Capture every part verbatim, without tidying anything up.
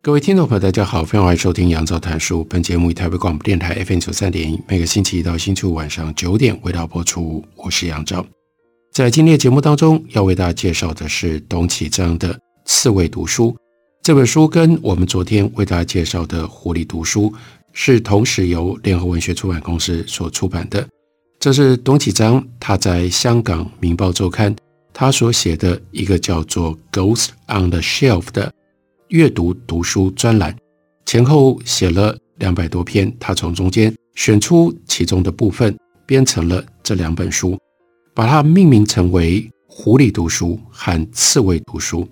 各位听众朋友，大家好，欢迎收听杨照谈书。本节目以台北广播电台 F M 九十三点一 每个星期一到星期五晚上九点为大家播出。我是杨照。在今天的节目当中，要为大家介绍的是董启章的《刺猬读书》。这本书跟我们昨天为大家介绍的《狐狸读书》是同时由联合文学出版公司所出版的。这是董启章他在香港《明报周刊》他所写的一个叫做《Ghost on the Shelf》的阅读读书专栏，前后写了两百多篇，他从中间选出其中的部分，编成了这两本书，把它命名成为《狐狸读书》和《刺猬读书》。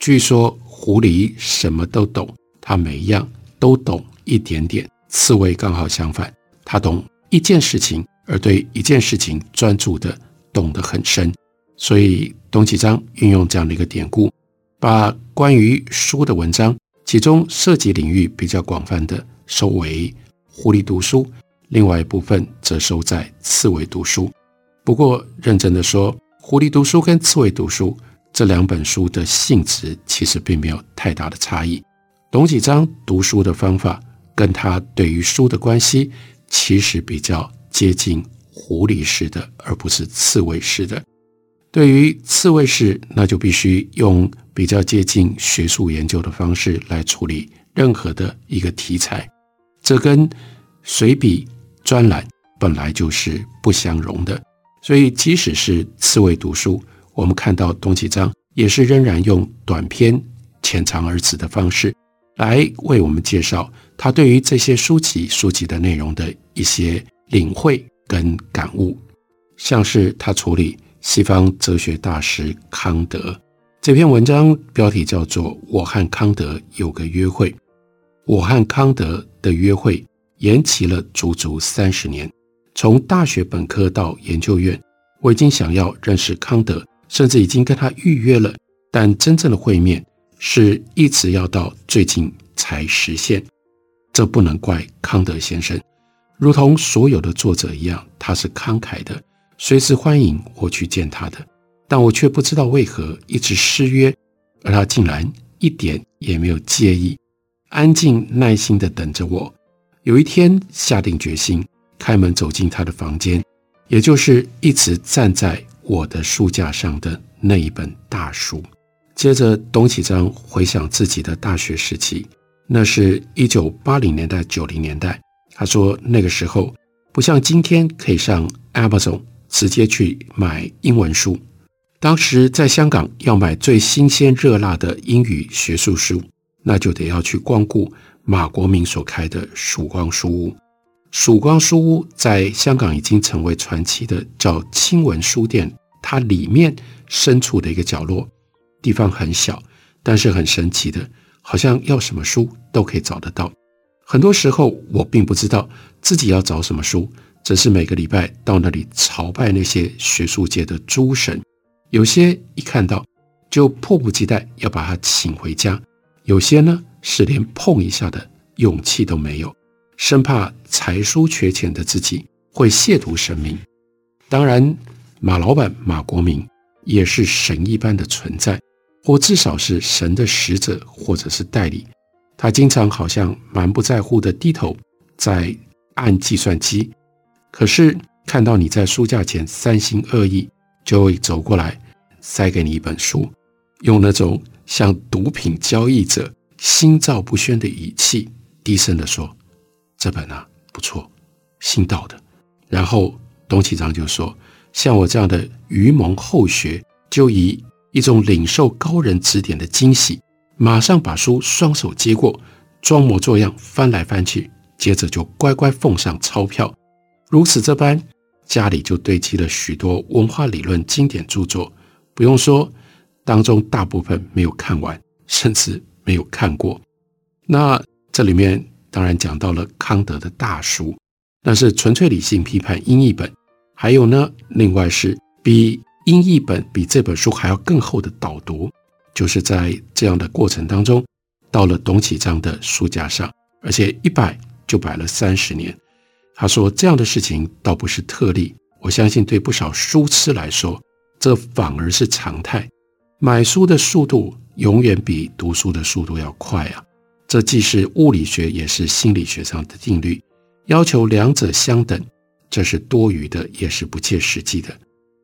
据说狐狸什么都懂，他每一样都懂一点点；刺猬刚好相反，他懂一件事情，而对一件事情专注的懂得很深。所以董启章运用这样的一个典故，把关于书的文章，其中涉及领域比较广泛的收为狐狸读书，另外一部分则收在刺猬读书。不过认真的说，狐狸读书跟刺猬读书这两本书的性质其实并没有太大的差异。董启章读书的方法跟他对于书的关系其实比较接近狐狸式的，而不是刺猬式的。对于刺猬式，那就必须用比较接近学术研究的方式来处理任何的一个题材，这跟随笔专栏本来就是不相容的。所以即使是刺猬读书，我们看到董启章也是仍然用短篇浅尝而止的方式来为我们介绍他对于这些书籍书籍的内容的一些领会跟感悟。像是他处理西方哲学大师康德，这篇文章标题叫做《我和康德有个约会》。我和康德的约会延期了足足三十年，从大学本科到研究院，我已经想要认识康德，甚至已经跟他预约了，但真正的会面是一直要到最近才实现。这不能怪康德先生，如同所有的作者一样，他是慷慨的，随时欢迎我去见他的，但我却不知道为何一直失约，而他竟然一点也没有介意，安静耐心地等着我。有一天下定决心，开门走进他的房间，也就是一直站在我的书架上的那一本大书。接着董启章回想自己的大学时期，那是一九八零年代九零年代，他说那个时候不像今天可以上 Amazon直接去买英文书，当时在香港要买最新鲜热辣的英语学术书，那就得要去光顾马国明所开的曙光书屋。曙光书屋在香港已经成为传奇的叫青文书店，它里面深处的一个角落，地方很小，但是很神奇的，好像要什么书都可以找得到。很多时候我并不知道自己要找什么书，只是每个礼拜到那里朝拜那些学术界的诸神，有些一看到就迫不及待要把它请回家，有些呢是连碰一下的勇气都没有，生怕才疏学浅的自己会亵渎神明。当然马老板马国明也是神一般的存在，或至少是神的使者或者是代理，他经常好像蛮不在乎的低头在按计算机，可是看到你在书架前三心二意，就会走过来塞给你一本书，用那种像毒品交易者心照不宣的语气低声地说，这本啊不错，新到的。然后董启章就说，像我这样的愚蒙后学，就以一种领受高人指点的惊喜，马上把书双手接过，装模作样翻来翻去，接着就乖乖奉上钞票。如此这般，家里就堆积了许多文化理论经典著作，不用说，当中大部分没有看完，甚至没有看过。那这里面当然讲到了康德的大书，那是纯粹理性批判英译本，还有呢，另外是比英译本比这本书还要更厚的导读，就是在这样的过程当中到了董启章的书架上，而且一摆就摆了三十年。他说这样的事情倒不是特例，我相信对不少书痴来说，这反而是常态。买书的速度永远比读书的速度要快啊！这既是物理学也是心理学上的定律，要求两者相等，这是多余的，也是不切实际的。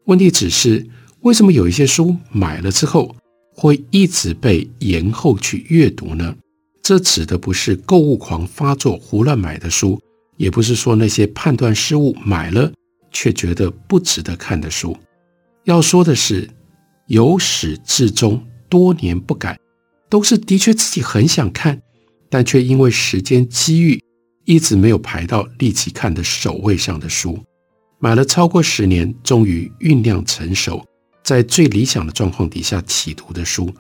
问题只是为什么有一些书买了之后会一直被延后去阅读呢？这指的不是购物狂发作胡乱买的书，也不是说那些判断失误买了却觉得不值得看的书。要说的是由始至终多年不改，都是的确自己很想看，但却因为时间机遇一直没有排到立即看的首位上的书，买了超过十年终于酝酿成熟，在最理想的状况底下企图的书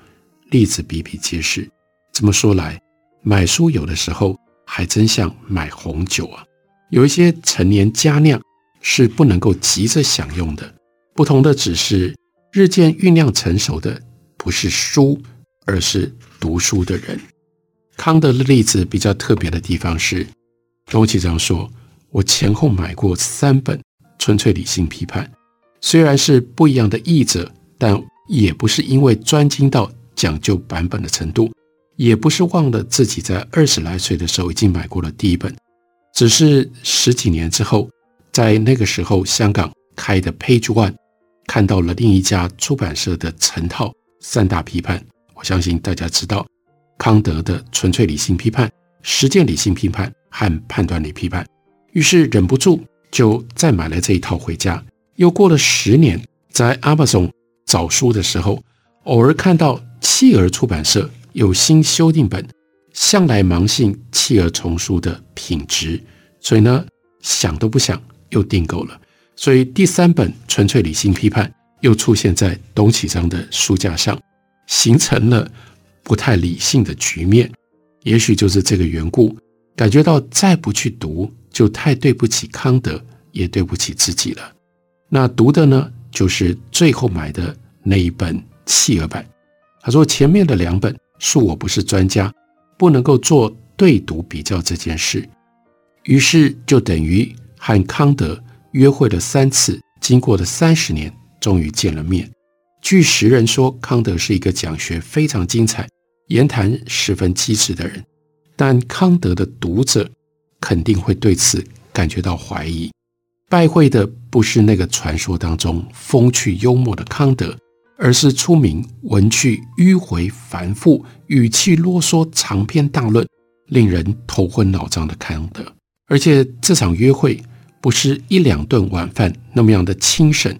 例子比比皆是。这么说来，买书有的时候还真像买红酒啊，有一些陈年佳酿是不能够急着享用的。不同的只是日渐酝酿成熟的不是书，而是读书的人。康德的例子比较特别的地方是，董启章说我前后买过三本纯粹理性批判，虽然是不一样的译者，但也不是因为专精到讲究版本的程度，也不是忘了自己在二十来岁的时候已经买过了第一本，只是十几年之后，在那个时候香港开的 page one 看到了另一家出版社的成套三大批判。我相信大家知道康德的纯粹理性批判、实践理性批判和判断力批判，于是忍不住就再买了这一套回家。又过了十年，在 Amazon 找书的时候，偶尔看到契儿出版社有新修订本，向来盲信契儿丛书的品质，所以呢，想都不想又订购了。所以第三本纯粹理性批判又出现在董启章的书架上，形成了不太理性的局面。也许就是这个缘故，感觉到再不去读就太对不起康德，也对不起自己了。那读的呢，就是最后买的那一本契尔版。他说前面的两本恕我不是专家，不能够做对读比较这件事，于是就等于和康德约会了三次，经过了三十年，终于见了面。据时人说，康德是一个讲学非常精彩、言谈十分机智的人，但康德的读者肯定会对此感觉到怀疑。拜会的不是那个传说当中风趣幽默的康德，而是出名文趣迂回繁复、语气啰嗦、长篇大论、令人头昏脑胀的康德。而且这场约会不是一两顿晚饭那么样的清省，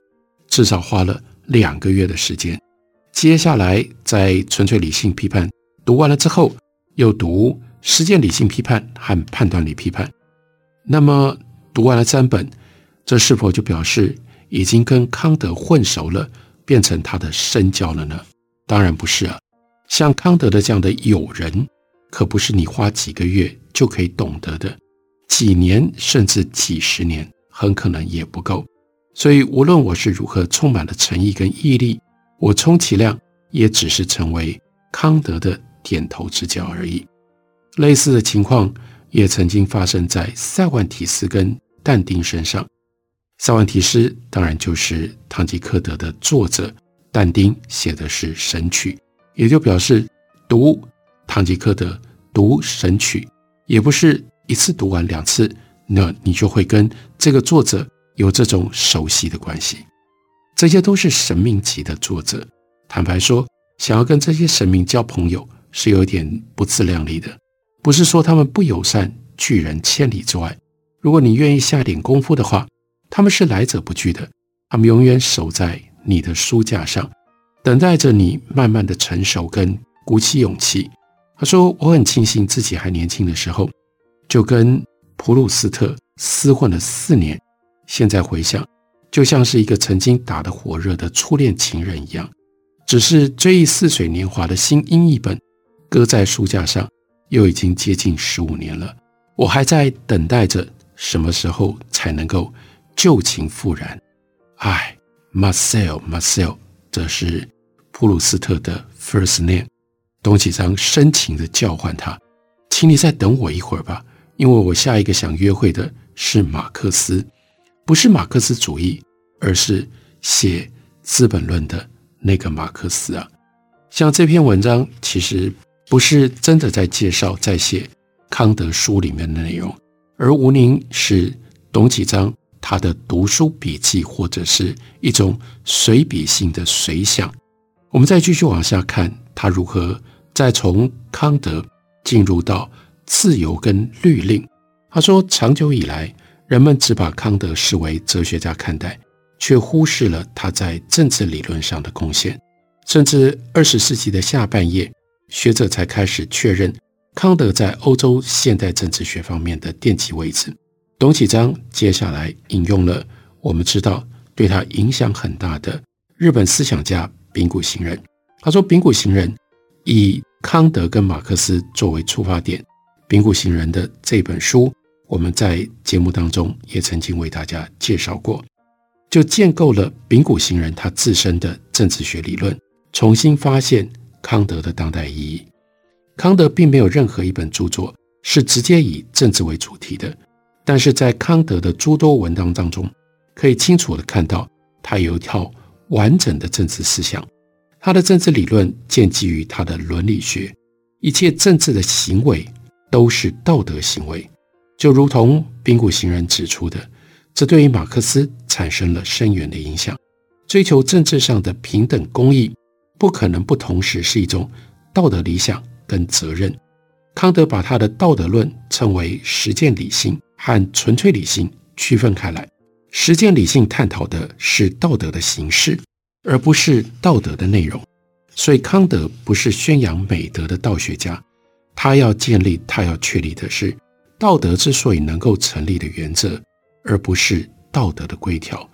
至少花了两个月的时间。接下来在纯粹理性批判读完了之后，又读实践理性批判和判断力批判。那么读完了三本，这是否就表示已经跟康德混熟了，变成他的深交了呢？当然不是啊，像康德的这样的友人，可不是你花几个月就可以懂得的，几年甚至几十年很可能也不够。所以无论我是如何充满了诚意跟毅力，我充其量也只是成为康德的点头之交而已。类似的情况也曾经发生在塞万提斯跟但丁身上。塞万提斯当然就是《堂吉诃德》的作者，但丁写的是《神曲》，也就表示读《堂吉诃德》、读《神曲》也不是一次读完两次，那你就会跟这个作者有这种熟悉的关系。这些都是神明级的作者，坦白说，想要跟这些神明交朋友是有点不自量力的。不是说他们不友善，拒人千里之外，如果你愿意下点功夫的话，他们是来者不拒的，他们永远守在你的书架上，等待着你慢慢的成熟跟鼓起勇气。他说我很庆幸自己还年轻的时候就跟普鲁斯特厮混了四年，现在回想就像是一个曾经打得火热的初恋情人一样，只是这一似水年华的新英译本搁在书架上又已经接近十五年了，我还在等待着什么时候才能够旧情复燃。唉 Marcel Marcel 这是普鲁斯特的 First Name。 董启章深情地叫唤他，请你再等我一会儿吧，因为我下一个想约会的是马克思，不是马克思主义，而是写《资本论》的那个马克思啊。像这篇文章其实不是真的在介绍在写康德书里面的内容，而吴宁是董启章他的读书笔记，或者是一种随笔性的随想。我们再继续往下看，他如何再从康德进入到自由跟律令。他说，长久以来人们只把康德视为哲学家看待，却忽视了他在政治理论上的贡献，甚至二十世纪的下半叶，学者才开始确认康德在欧洲现代政治学方面的奠基位置。董启章接下来引用了我们知道对他影响很大的日本思想家丙谷行人。他说，丙谷行人以康德跟马克思作为出发点，丙谷行人的这本书我们在节目当中也曾经为大家介绍过，就建构了丙谷行人他自身的政治学理论，重新发现康德的当代意义。康德并没有任何一本著作是直接以政治为主题的，但是在康德的诸多文章当中，可以清楚地看到他有一套完整的政治思想。他的政治理论建基于他的伦理学，一切政治的行为都是道德行为，就如同丙谷行人指出的，这对于马克思产生了深远的影响。追求政治上的平等公义，不可能不同时是一种道德理想跟责任。康德把他的道德论称为实践理性和纯粹理性区分开来，实践理性探讨的是道德的形式，而不是道德的内容。所以康德不是宣扬美德的道学家，他要建立他要确立的是道德之所以能够成立的原则，而不是道德的规条。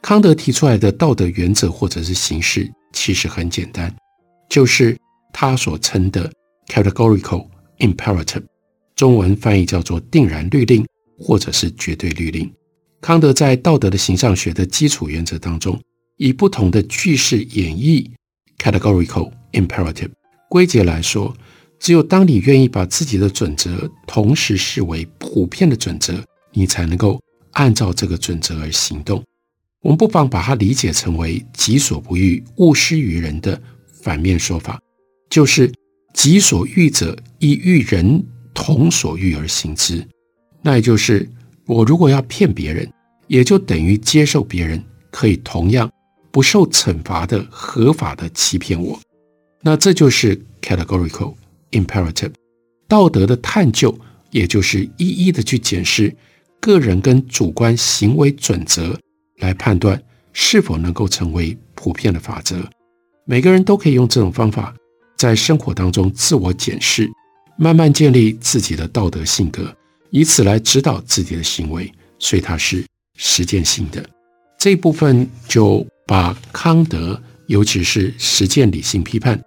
康德提出来的道德原则或者是形式其实很简单，就是他所称的 Categorical Imperative， 中文翻译叫做定然律令或者是绝对律令。康德在道德的形上学的基础原则当中，以不同的句式演绎 Categorical Imperative。 归结来说，只有当你愿意把自己的准则同时视为普遍的准则，你才能够按照这个准则而行动。我们不妨把它理解成为己所不欲，勿施于人的反面说法，就是己所欲者，亦欲人同所欲而行之。那也就是我如果要骗别人，也就等于接受别人可以同样不受惩罚的合法的欺骗我。那这就是 Categorical Imperative。 道德的探究也就是一一的去检视个人跟主观行为准则，来判断是否能够成为普遍的法则。每个人都可以用这种方法在生活当中自我检视，慢慢建立自己的道德性格，以此来指导自己的行为，所以它是实践性的。这一部分就把康德尤其是实践理性批判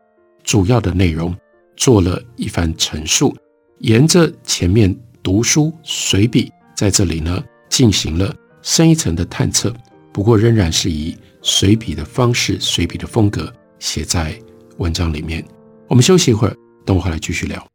主要的内容做了一番陈述，沿着前面读书随笔在这里呢进行了深一层的探测，不过仍然是以随笔的方式随笔的风格写在文章里面。我们休息一会儿，等我回来继续聊。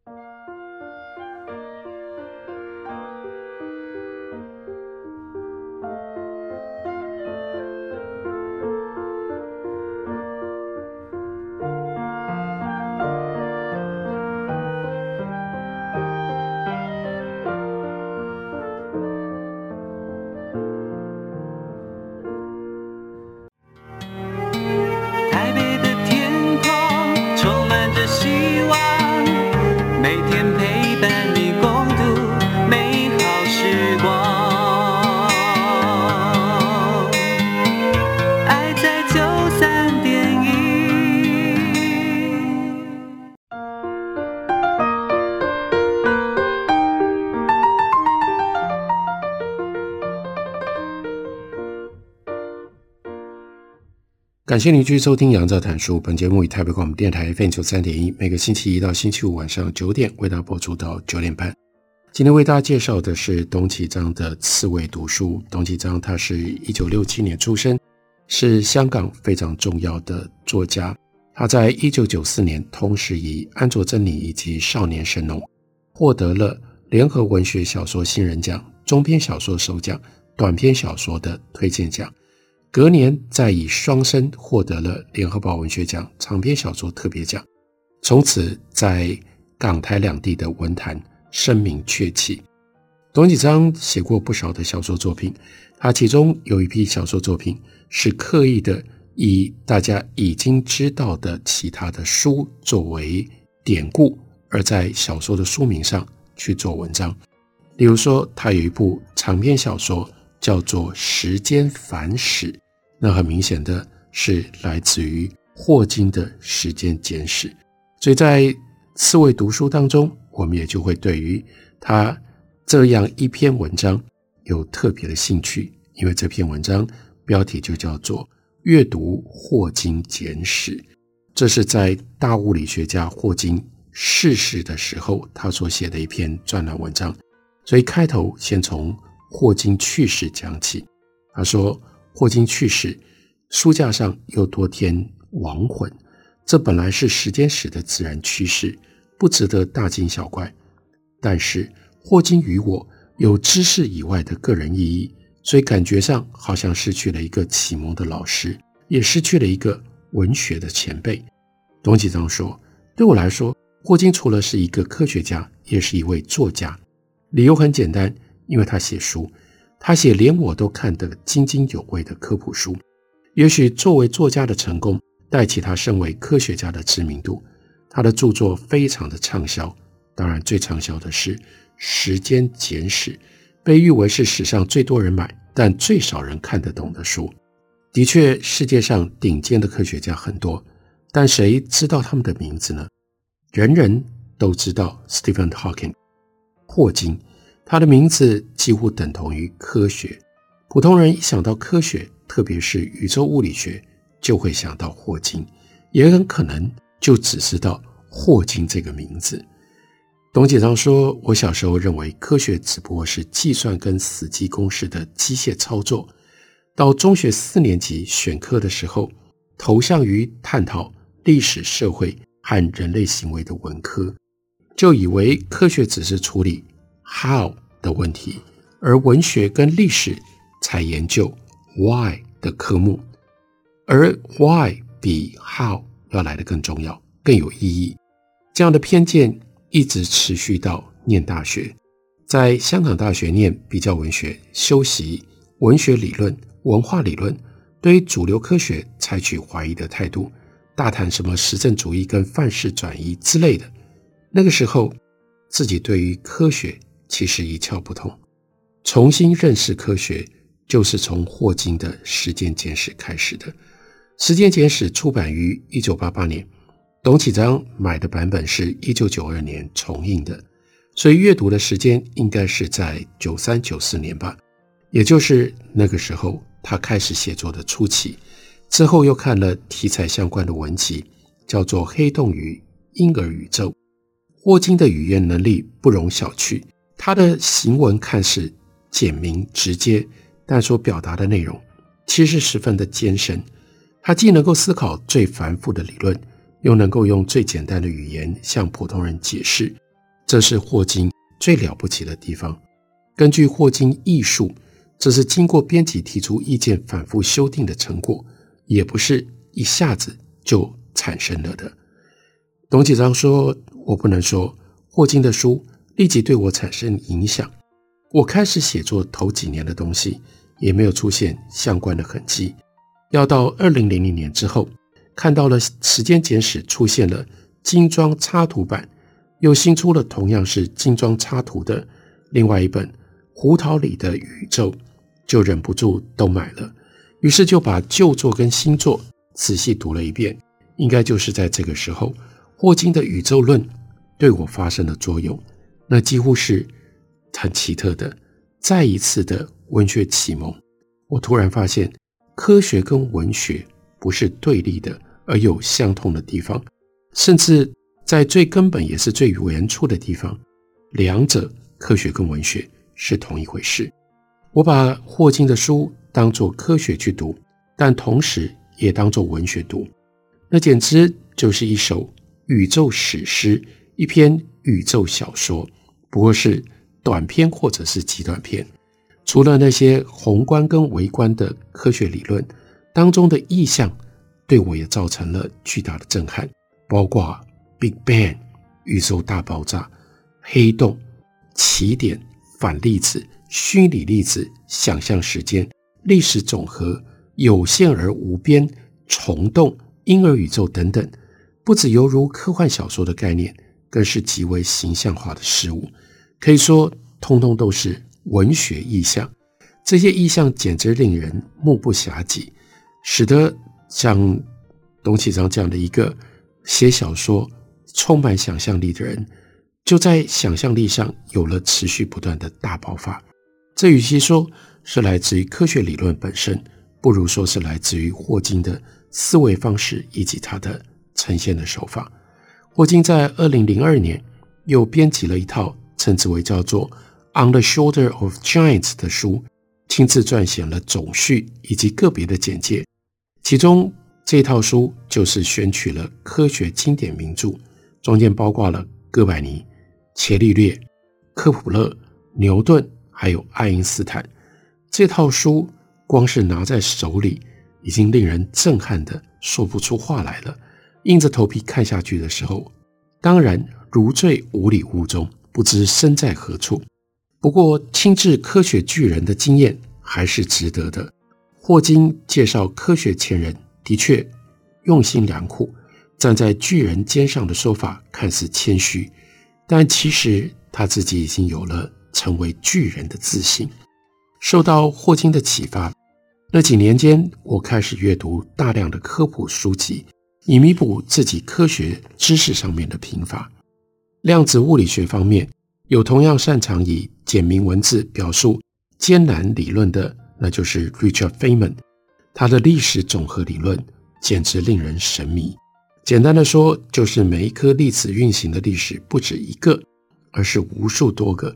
感谢您继续收听杨照谈书，本节目以台北广播电台 F M 九十三点一 每个星期一到星期五晚上九点为大家播出到九点半。今天为大家介绍的是董启章的刺猬读书。董启章他是一九六七年出生，是香港非常重要的作家。他在一九九四年同时以安卓真理以及少年神农获得了联合文学小说新人奖、中篇小说首奖、短篇小说的推荐奖。隔年再以双生获得了联合报文学奖长篇小说特别奖，从此在港台两地的文坛声名鹊起。董启章写过不少的小说作品，他其中有一批小说作品是刻意的以大家已经知道的其他的书作为典故，而在小说的书名上去做文章。例如说，他有一部长篇小说叫做《时间反史》，那很明显的是来自于霍金的《时间简史》。所以在刺猬读书当中，我们也就会对于他这样一篇文章有特别的兴趣，因为这篇文章标题就叫做《阅读霍金简史》。这是在大物理学家霍金逝世的时候他所写的一篇专栏文章。所以开头先从霍金去世讲起。他说，霍金去世，书架上又多添亡魂，这本来是时间史的自然趋势，不值得大惊小怪。但是霍金与我有知识以外的个人意义，所以感觉上好像失去了一个启蒙的老师，也失去了一个文学的前辈。董启章说，对我来说，霍金除了是一个科学家，也是一位作家。理由很简单，因为他写书，他写连我都看得津津有味的科普书。也许作为作家的成功带起他身为科学家的知名度，他的著作非常的畅销，当然最畅销的是《时间简史》，被誉为是史上最多人买但最少人看得懂的书。的确，世界上顶尖的科学家很多，但谁知道他们的名字呢？人人都知道 Stephen Hawking 霍金，他的名字几乎等同于科学。普通人一想到科学，特别是宇宙物理学，就会想到霍金，也很可能就只知道霍金这个名字。董启章说，我小时候认为科学只不过是计算跟死记公式的机械操作，到中学四年级选课的时候，投向于探讨历史、社会和人类行为的文科，就以为科学只是处理 how 的问题，而文学跟历史才研究 why 的科目，而 why 比 how 要来得更重要，更有意义。这样的偏见一直持续到念大学。在香港大学念比较文学，修习文学理论、文化理论，对于主流科学采取怀疑的态度，大谈什么实证主义跟范式转移之类的。那个时候自己对于科学其实一窍不通，重新认识科学就是从霍金的《时间简史》开始的。《时间简史》出版于一九八八年，董启章买的版本是一九九二年重印的，所以阅读的时间应该是在九三九四年吧，也就是那个时候他开始写作的初期。之后又看了题材相关的文集，叫做《黑洞与婴儿宇宙》。霍金的语言能力不容小觑，他的行文看似简明直接，但所表达的内容其实十分的艰深。他既能够思考最繁复的理论，又能够用最简单的语言向普通人解释，这是霍金最了不起的地方。根据霍金艺术，这是经过编辑提出意见反复修订的成果，也不是一下子就产生了的。董启章说，我不能说霍金的书立即对我产生影响，我开始写作头几年的东西也没有出现相关的痕迹，要到二零零零年之后，看到了《时间简史》出现了精装插图版，又新出了同样是精装插图的另外一本《胡桃里的宇宙》，就忍不住都买了。于是就把旧作跟新作仔细读了一遍。应该就是在这个时候，霍金的宇宙论对我发生了作用，那几乎是很奇特的再一次的文学启蒙。我突然发现科学跟文学不是对立的，而有相同的地方，甚至在最根本也是最原初的地方，两者科学跟文学是同一回事。我把霍金的书当作科学去读，但同时也当作文学读，那简直就是一首宇宙史诗，一篇宇宙小说，不过是短篇或者是极短篇。除了那些宏观跟微观的科学理论当中的意象，对我也造成了巨大的震撼，包括 Big Bang 宇宙大爆炸、黑洞、奇点、反粒子、虚拟粒子、想象时间、历史总和、有限而无边、虫洞、婴儿宇宙等等，不只犹如科幻小说的概念，更是极为形象化的事物，可以说通通都是文学意象。这些意象简直令人目不暇接，使得像董启章这样的一个写小说充满想象力的人，就在想象力上有了持续不断的大爆发。这与其说是来自于科学理论本身，不如说是来自于霍金的思维方式以及他的呈现的手法。霍金在二零零二年又编辑了一套称之为叫做 On the Shoulder of Giants 的书，亲自撰写了总序以及个别的简介，其中这套书就是选取了科学经典名著，中间包括了哥白尼、伽利略、科普勒、牛顿还有爱因斯坦。这套书光是拿在手里已经令人震撼的说不出话来了，硬着头皮看下去的时候，当然如坠无里雾中，不知身在何处。不过亲自科学巨人的经验还是值得的。霍金介绍科学前人的确用心良苦，站在巨人肩上的说法看似谦虚，但其实他自己已经有了成为巨人的自信。受到霍金的启发，那几年间我开始阅读大量的科普书籍，以弥补自己科学知识上面的贫乏。量子物理学方面，有同样擅长以简明文字表述艰难理论的，那就是 Richard Feynman。 他的历史总和理论简直令人神迷。简单的说，就是每一颗粒子运行的历史不止一个，而是无数多个。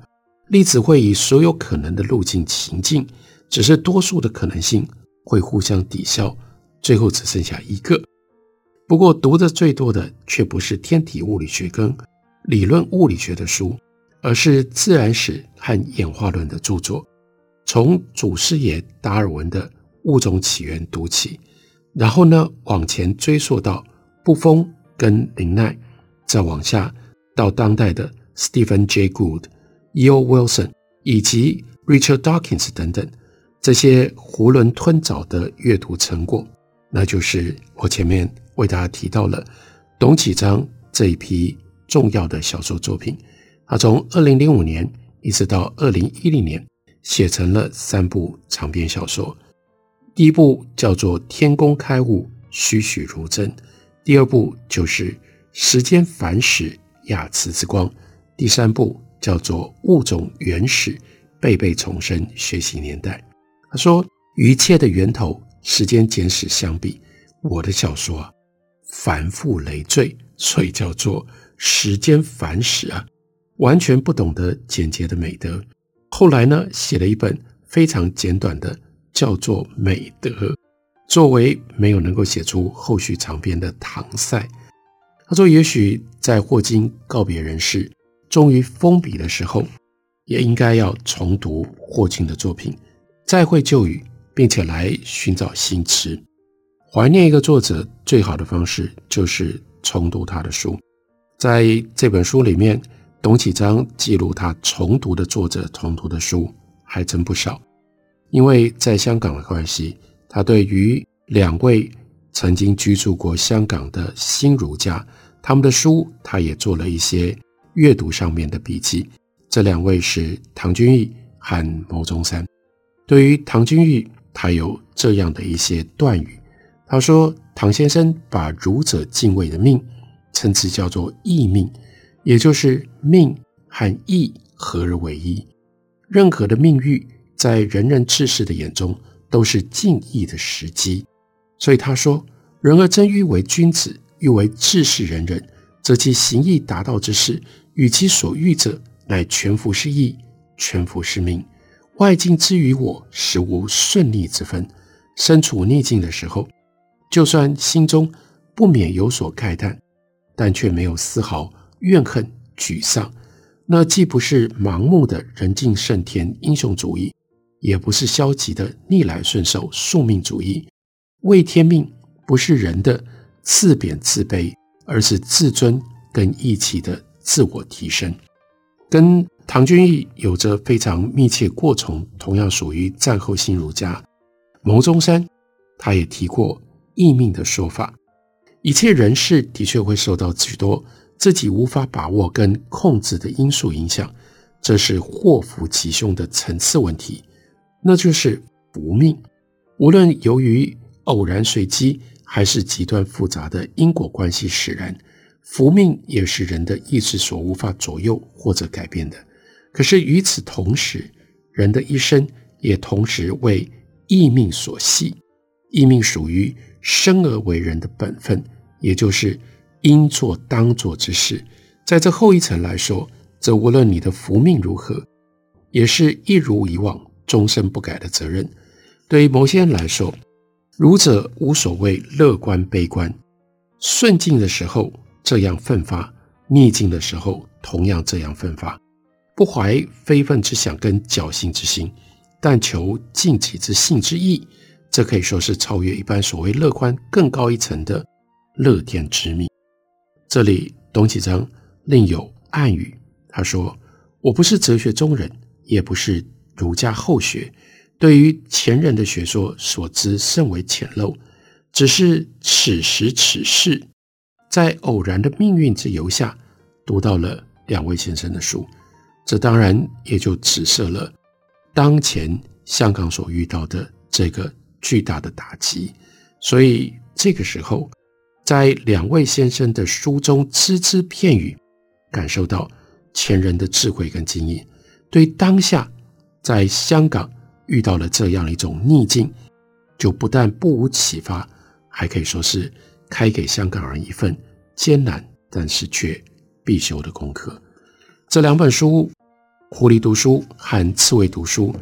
粒子会以所有可能的路径行进，只是多数的可能性会互相抵消，最后只剩下一个。不过读的最多的却不是天体物理学跟理论物理学的书，而是自然史和演化论的著作。从祖师爷达尔文的物种起源读起，然后呢往前追溯到布丰跟林奈，再往下到当代的 Stephen J. Gould、E O. Wilson 以及 Richard Dawkins 等等，这些囫囵吞枣的阅读成果，那就是我前面为大家提到了董启章这一批重要的小说作品。他从二零零五年一直到二零一零年写成了三部长篇小说。第一部叫做《天工开物，栩栩如真》，第二部就是《时间反史，亚兹之光》，第三部叫做《物种原始，辈辈重生，学习年代》。他说，与一切的源头时间简史相比，我的小说啊繁复累赘，所以叫做时间反史啊，完全不懂得简洁的美德。后来呢，写了一本非常简短的，叫做《美德》，作为没有能够写出后续长篇的搪塞。他说，也许在霍金告别人世，终于封笔的时候，也应该要重读霍金的作品，再会旧语，并且来寻找新词。怀念一个作者最好的方式就是重读他的书。在这本书里面，董启章记录他重读的作者重读的书还真不少。因为在香港的关系，他对于两位曾经居住过香港的新儒家，他们的书他也做了一些阅读上面的笔记。这两位是唐君毅和牟宗三。对于唐君毅，他有这样的一些断语。他说，唐先生把儒者敬畏的命称之叫做义命，也就是命和义合而为一，任何的命运在仁人志士的眼中都是敬义的时机。所以他说，人而真欲为君子，欲为治世仁人，则其行义达到之事，与其所欲者，乃全服是义，全服是命。外境之于我，实无顺逆之分。身处逆境的时候，就算心中不免有所慨叹，但却没有丝毫怨恨沮丧。那既不是盲目的人尽胜天英雄主义，也不是消极的逆来顺受宿命主义。畏天命不是人的自贬自卑，而是自尊跟义气的自我提升。跟唐君毅有着非常密切过从，同样属于战后新儒家。牟宗三他也提过义命的说法，一切人事的确会受到许多自己无法把握跟控制的因素影响，这是祸福吉凶的层次问题，那就是福命。无论由于偶然随机还是极端复杂的因果关系使然，福命也是人的意志所无法左右或者改变的。可是与此同时，人的一生也同时为义命所系。义命属于生而为人的本分，也就是应做当做之事。在这后一层来说，则无论你的福命如何，也是一如以往终身不改的责任。对于某些人来说，儒者无所谓乐观悲观，顺境的时候这样奋发，逆境的时候同样这样奋发，不怀非分之想跟侥幸之心，但求尽己之性之意，这可以说是超越一般所谓乐观更高一层的乐天之命。这里董启章另有暗语，他说：我不是哲学中人，也不是儒家后学，对于前人的学说所知甚为浅陋，只是此时此事在偶然的命运之游下读到了两位先生的书，这当然也就指涉了当前香港所遇到的这个巨大的打击。所以这个时候在两位先生的书中只字片语感受到前人的智慧跟经验，对当下在香港遇到了这样一种逆境，就不但不无启发，还可以说是开给香港人一份艰难但是却必修的功课。这两本书《狐狸读书》和《刺猬读书》，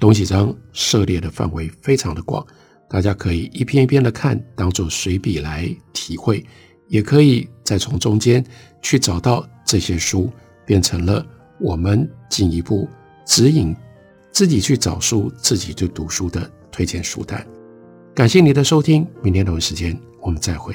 董启章涉猎的范围非常的广，大家可以一篇一篇的看，当作随笔来体会，也可以再从中间去找到这些书变成了我们进一步指引自己去找书，自己去读书的推荐书单。感谢你的收听，明天同一时间我们再会。